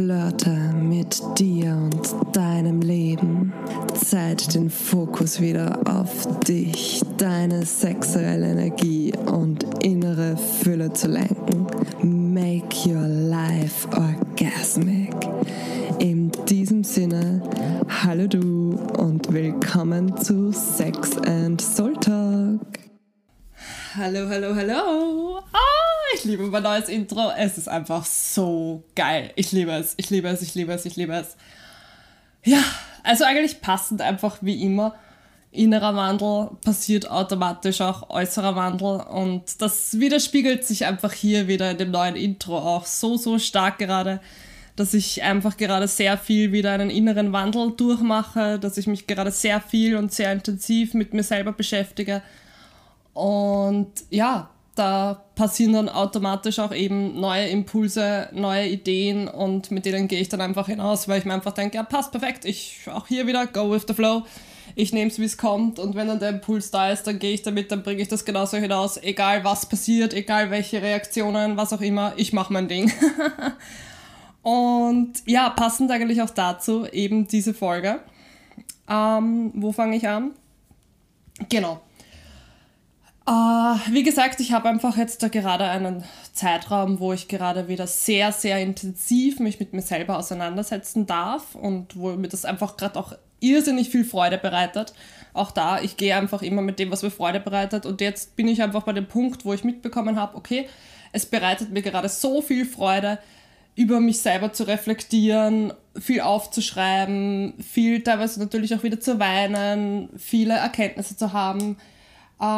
flirte mit dir und deinem Leben. Zeit, den Fokus wieder auf dich, deine sexuelle Energie und innere Fülle zu lenken. Make your life orgasmic. In diesem Sinne, hallo du und willkommen zu Sex and Soul Talk. Hallo, hallo, hallo. Ich liebe mein neues Intro. Es ist einfach so geil. Ich liebe es. Ja, also eigentlich passend einfach wie immer. Innerer Wandel passiert automatisch auch äußerer Wandel. Und das widerspiegelt sich einfach hier wieder in dem neuen Intro auch so stark gerade, dass ich einfach gerade sehr viel wieder einen inneren Wandel durchmache, dass ich mich gerade sehr viel und sehr intensiv mit mir selber beschäftige. Und ja, da passieren dann automatisch auch eben neue Impulse, neue Ideen und mit denen gehe ich dann einfach hinaus, weil ich mir einfach denke, ja passt, perfekt, ich auch hier wieder, go with the flow, ich nehme es, wie es kommt und wenn dann der Impuls da ist, dann gehe ich damit, dann bringe ich das genauso hinaus, egal was passiert, egal welche Reaktionen, was auch immer, ich mache mein Ding. Und ja, passend eigentlich auch dazu eben diese Folge. Wo fange ich an? Genau. Wie gesagt, ich habe einfach jetzt da gerade einen Zeitraum, wo ich gerade wieder sehr, sehr intensiv mich mit mir selber auseinandersetzen darf und wo mir das einfach gerade auch irrsinnig viel Freude bereitet. Auch da, ich gehe einfach immer mit dem, was mir Freude bereitet und jetzt bin ich einfach bei dem Punkt, wo ich mitbekommen habe, okay, es bereitet mir gerade so viel Freude, über mich selber zu reflektieren, viel aufzuschreiben, viel teilweise natürlich auch wieder zu weinen, viele Erkenntnisse zu haben,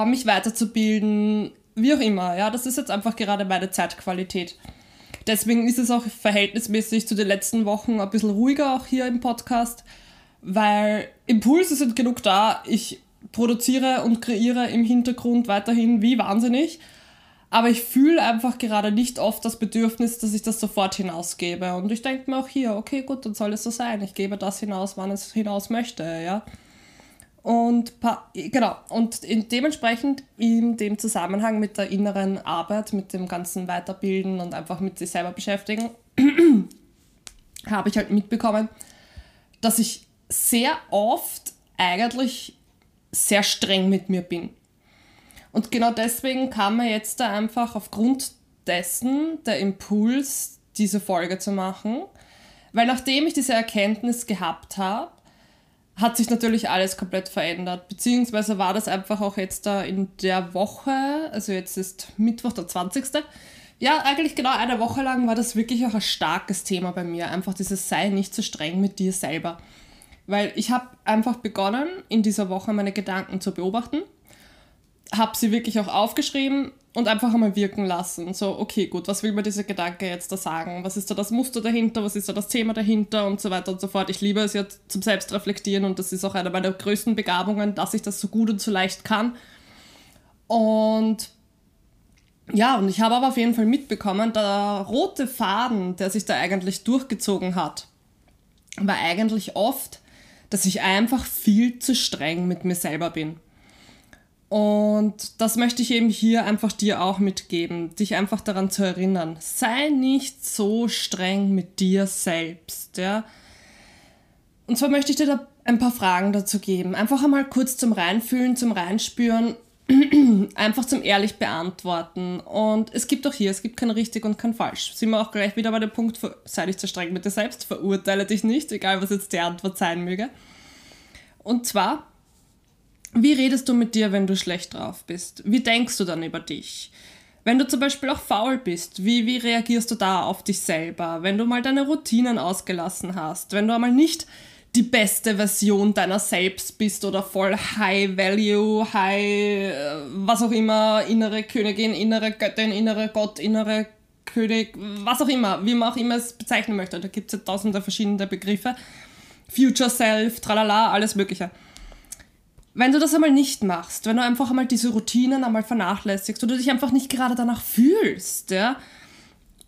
mich weiterzubilden, wie auch immer. Ja, das ist jetzt einfach gerade meine Zeitqualität. Deswegen ist es auch verhältnismäßig zu den letzten Wochen ein bisschen ruhiger auch hier im Podcast, weil Impulse sind genug da. Ich produziere und kreiere im Hintergrund weiterhin wie wahnsinnig, aber ich fühle einfach gerade nicht oft das Bedürfnis, dass ich das sofort hinausgebe. Und ich denke mir auch hier, okay, gut, dann soll es so sein. Ich gebe das hinaus, wann es hinaus möchte, ja. Und genau, und dementsprechend in dem Zusammenhang mit der inneren Arbeit, mit dem ganzen Weiterbilden und einfach mit sich selber beschäftigen, habe ich halt mitbekommen, dass ich sehr oft eigentlich sehr streng mit mir bin. Und genau deswegen kam mir jetzt da einfach aufgrund dessen der Impuls, diese Folge zu machen, weil nachdem ich diese Erkenntnis gehabt habe, hat sich natürlich alles komplett verändert, beziehungsweise war das einfach auch jetzt da in der Woche, also jetzt ist Mittwoch der 20. Ja, eigentlich genau eine Woche lang war das wirklich auch ein starkes Thema bei mir, einfach dieses sei nicht so streng mit dir selber, weil ich habe einfach begonnen, in dieser Woche meine Gedanken zu beobachten, habe sie wirklich auch aufgeschrieben und einfach einmal wirken lassen, so okay, gut, was will mir dieser Gedanke jetzt da sagen, was ist da das Muster dahinter, was ist da das Thema dahinter und so weiter und so fort. Ich liebe es ja zum Selbstreflektieren und das ist auch eine meiner größten Begabungen, dass ich das so gut und so leicht kann. Und ja, und ich habe aber auf jeden Fall mitbekommen, der rote Faden, der sich da eigentlich durchgezogen hat, war eigentlich oft, dass ich einfach viel zu streng mit mir selber bin. Und das möchte ich eben hier einfach dir auch mitgeben, dich einfach daran zu erinnern. Sei nicht so streng mit dir selbst, ja. Und zwar möchte ich dir da ein paar Fragen dazu geben. Einfach einmal kurz zum Reinfühlen, zum Reinspüren, einfach zum ehrlich beantworten. Und es gibt auch hier, es gibt kein richtig und kein falsch. Sind wir auch gleich wieder bei dem Punkt, sei nicht so streng mit dir selbst, verurteile dich nicht, egal was jetzt die Antwort sein möge. Und zwar: Wie redest du mit dir, wenn du schlecht drauf bist? Wie denkst du dann über dich? Wenn du zum Beispiel auch faul bist, wie reagierst du da auf dich selber? Wenn du mal deine Routinen ausgelassen hast, wenn du einmal nicht die beste Version deiner selbst bist oder voll High Value, High, was auch immer, innere Königin, innere Göttin, innere Gott, innere König, was auch immer, wie man auch immer es bezeichnen möchte. Da gibt es ja tausende verschiedene Begriffe. Future Self, tralala, alles mögliche. Wenn du das einmal nicht machst, wenn du einfach einmal diese Routinen einmal vernachlässigst oder dich einfach nicht gerade danach fühlst, ja,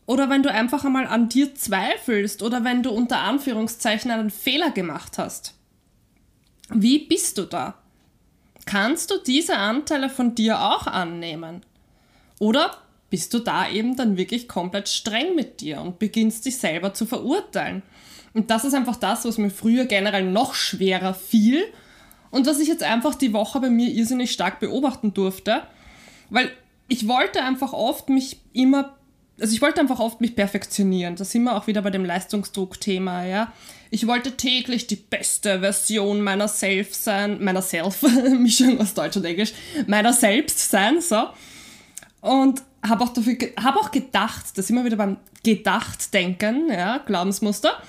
oder wenn du einfach einmal an dir zweifelst oder wenn du unter Anführungszeichen einen Fehler gemacht hast, wie bist du da? Kannst du diese Anteile von dir auch annehmen? Oder bist du da eben dann wirklich komplett streng mit dir und beginnst dich selber zu verurteilen. Und das ist einfach das, was mir früher generell noch schwerer fiel und was ich jetzt einfach die Woche bei mir irrsinnig stark beobachten durfte, weil ich wollte einfach oft mich perfektionieren. Da sind wir auch wieder bei dem Leistungsdruck-Thema, ja. Ich wollte täglich die beste Version meiner selbst sein, so. Und habe auch gedacht, da sind wir wieder beim Gedachtdenken, ja, Glaubensmuster.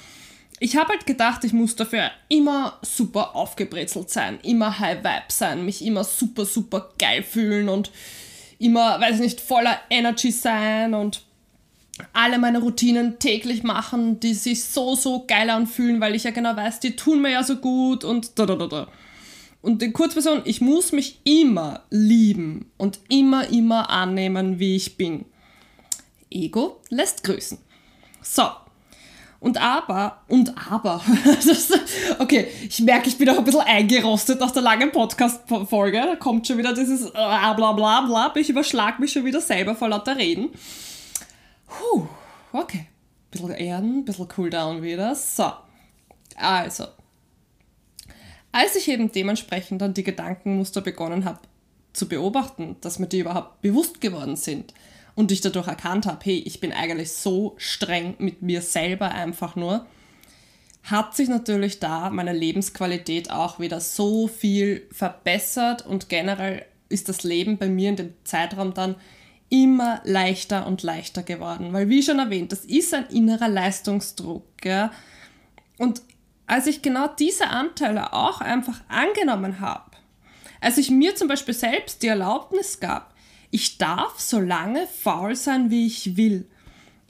Ich habe halt gedacht, ich muss dafür immer super aufgebrezelt sein, immer high vibe sein, mich immer super, super geil fühlen und immer, weiß nicht, voller Energy sein und alle meine Routinen täglich machen, die sich so, so geil anfühlen, weil ich ja genau weiß, die tun mir ja so gut und da. Und in Kurzversion, ich muss mich immer lieben und immer annehmen, wie ich bin. Ego lässt grüßen. So. Und aber. Okay, ich merke, ich bin auch ein bisschen eingerostet nach der langen Podcast-Folge. Da kommt schon wieder dieses Blablabla. Ich überschlag mich schon wieder selber vor lauter Reden. Okay. Bisschen Erden, bisschen Cooldown wieder. So. Also. Als ich eben dementsprechend dann die Gedankenmuster begonnen habe zu beobachten, dass mir die überhaupt bewusst geworden sind und ich dadurch erkannt habe, hey, ich bin eigentlich so streng mit mir selber einfach nur, hat sich natürlich da meine Lebensqualität auch wieder so viel verbessert und generell ist das Leben bei mir in dem Zeitraum dann immer leichter und leichter geworden. Weil wie schon erwähnt, das ist ein innerer Leistungsdruck, ja? Und als ich genau diese Anteile auch einfach angenommen habe, als ich mir zum Beispiel selbst die Erlaubnis gab, ich darf so lange faul sein, wie ich will.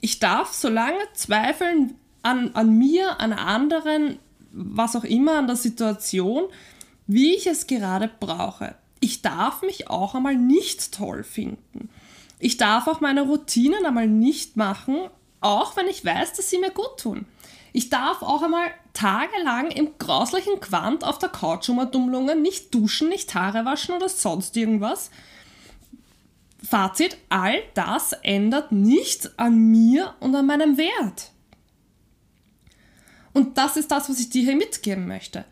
Ich darf so lange zweifeln an mir, an anderen, was auch immer, an der Situation, wie ich es gerade brauche. Ich darf mich auch einmal nicht toll finden. Ich darf auch meine Routinen einmal nicht machen, auch wenn ich weiß, dass sie mir gut tun. Ich darf auch einmal tagelang im grauslichen Quant auf der Couch umherdummlungen, nicht duschen, nicht Haare waschen oder sonst irgendwas. Fazit, all das ändert nichts an mir und an meinem Wert. Und das ist das, was ich dir hier mitgeben möchte.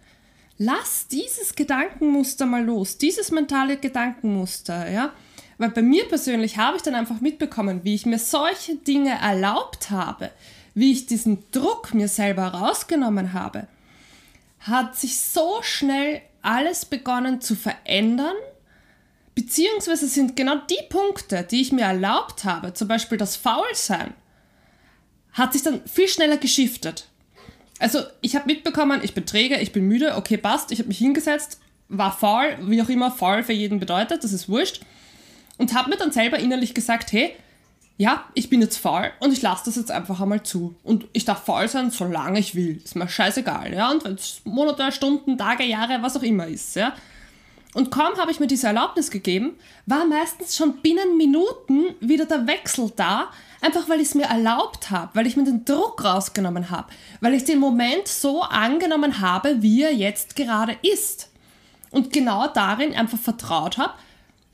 Lass dieses Gedankenmuster mal los, dieses mentale Gedankenmuster, ja? Weil bei mir persönlich habe ich dann einfach mitbekommen, wie ich mir solche Dinge erlaubt habe, wie ich diesen Druck mir selber rausgenommen habe, hat sich so schnell alles begonnen zu verändern, beziehungsweise sind genau die Punkte, die ich mir erlaubt habe, zum Beispiel das Faulsein, hat sich dann viel schneller geschiftet. Also ich habe mitbekommen, ich bin träge, ich bin müde, okay, passt, ich habe mich hingesetzt, war faul, wie auch immer faul für jeden bedeutet, das ist wurscht, und habe mir dann selber innerlich gesagt, hey, ja, ich bin jetzt faul und ich lasse das jetzt einfach einmal zu. Und ich darf faul sein, solange ich will. Ist mir scheißegal, ja. Und wenn es Monate, Stunden, Tage, Jahre, was auch immer ist, ja. Und kaum habe ich mir diese Erlaubnis gegeben, war meistens schon binnen Minuten wieder der Wechsel da, einfach weil ich es mir erlaubt habe, weil ich mir den Druck rausgenommen habe, weil ich den Moment so angenommen habe, wie er jetzt gerade ist. Und genau darin einfach vertraut habe,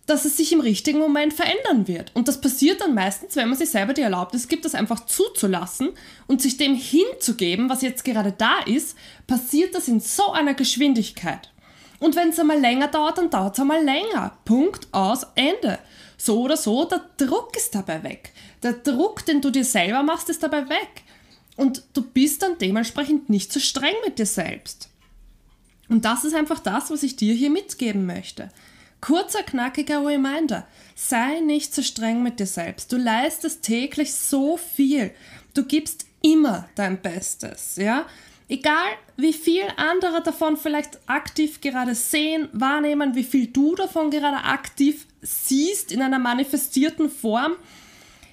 dass es sich im richtigen Moment verändern wird. Und das passiert dann meistens, wenn man sich selber die Erlaubnis gibt, das einfach zuzulassen und sich dem hinzugeben, was jetzt gerade da ist, passiert das in so einer Geschwindigkeit. Und wenn es einmal länger dauert, dann dauert es einmal länger. Punkt, aus, Ende. So oder so, der Druck ist dabei weg. Der Druck, den du dir selber machst, ist dabei weg. Und du bist dann dementsprechend nicht so streng mit dir selbst. Und das ist einfach das, was ich dir hier mitgeben möchte. Kurzer, knackiger Reminder, sei nicht so streng mit dir selbst. Du leistest täglich so viel. Du gibst immer dein Bestes, ja? Egal, wie viel andere davon vielleicht aktiv gerade sehen, wahrnehmen, wie viel du davon gerade aktiv siehst in einer manifestierten Form.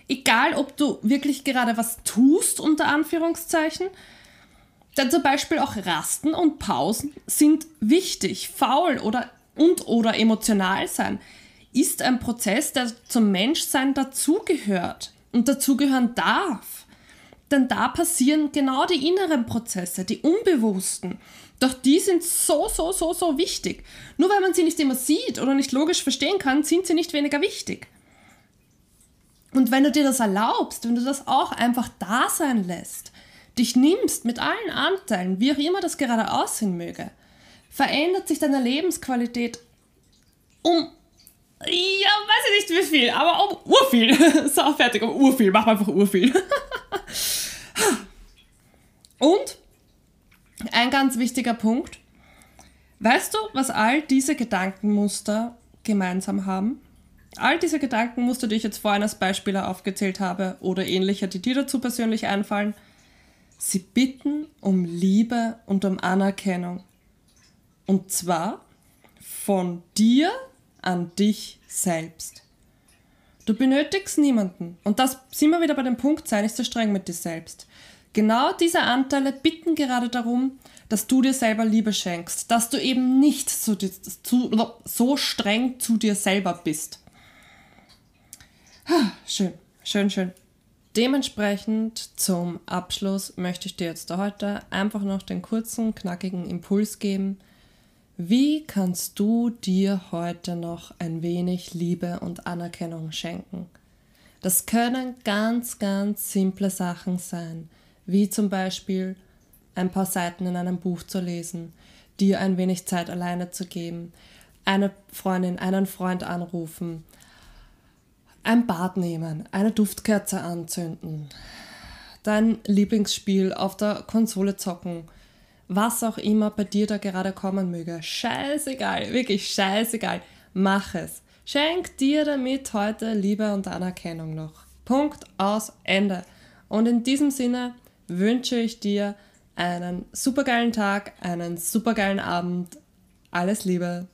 Egal, ob du wirklich gerade was tust, unter Anführungszeichen. Denn zum Beispiel auch Rasten und Pausen sind wichtig, faul oder emotional sein, ist ein Prozess, der zum Menschsein dazugehört und dazugehören darf. Denn da passieren genau die inneren Prozesse, die unbewussten. Doch die sind so wichtig. Nur weil man sie nicht immer sieht oder nicht logisch verstehen kann, sind sie nicht weniger wichtig. Und wenn du dir das erlaubst, wenn du das auch einfach da sein lässt, dich nimmst mit allen Anteilen, wie auch immer das gerade aussehen möge, verändert sich deine Lebensqualität um, ja, weiß ich nicht wie viel, aber um urviel. So, fertig, um urviel, mach einfach urviel. Und ein ganz wichtiger Punkt, weißt du, was all diese Gedankenmuster gemeinsam haben? All diese Gedankenmuster, die ich jetzt vorhin als Beispiele aufgezählt habe oder ähnliche, die dir dazu persönlich einfallen, sie bitten um Liebe und um Anerkennung. Und zwar von dir an dich selbst. Du benötigst niemanden. Und das sind wir wieder bei dem Punkt, sei nicht so streng mit dir selbst. Genau diese Anteile bitten gerade darum, dass du dir selber Liebe schenkst, dass du eben nicht so streng zu dir selber bist. Schön, schön, schön. Dementsprechend zum Abschluss möchte ich dir jetzt heute einfach noch den kurzen, knackigen Impuls geben. Wie kannst du dir heute noch ein wenig Liebe und Anerkennung schenken? Das können ganz, ganz simple Sachen sein, wie zum Beispiel ein paar Seiten in einem Buch zu lesen, dir ein wenig Zeit alleine zu geben, eine Freundin, einen Freund anrufen, ein Bad nehmen, eine Duftkerze anzünden, dein Lieblingsspiel auf der Konsole zocken, was auch immer bei dir da gerade kommen möge. Scheißegal, wirklich scheißegal, mach es. Schenk dir damit heute Liebe und Anerkennung noch. Punkt, aus, Ende. Und in diesem Sinne wünsche ich dir einen supergeilen Tag, einen supergeilen Abend. Alles Liebe.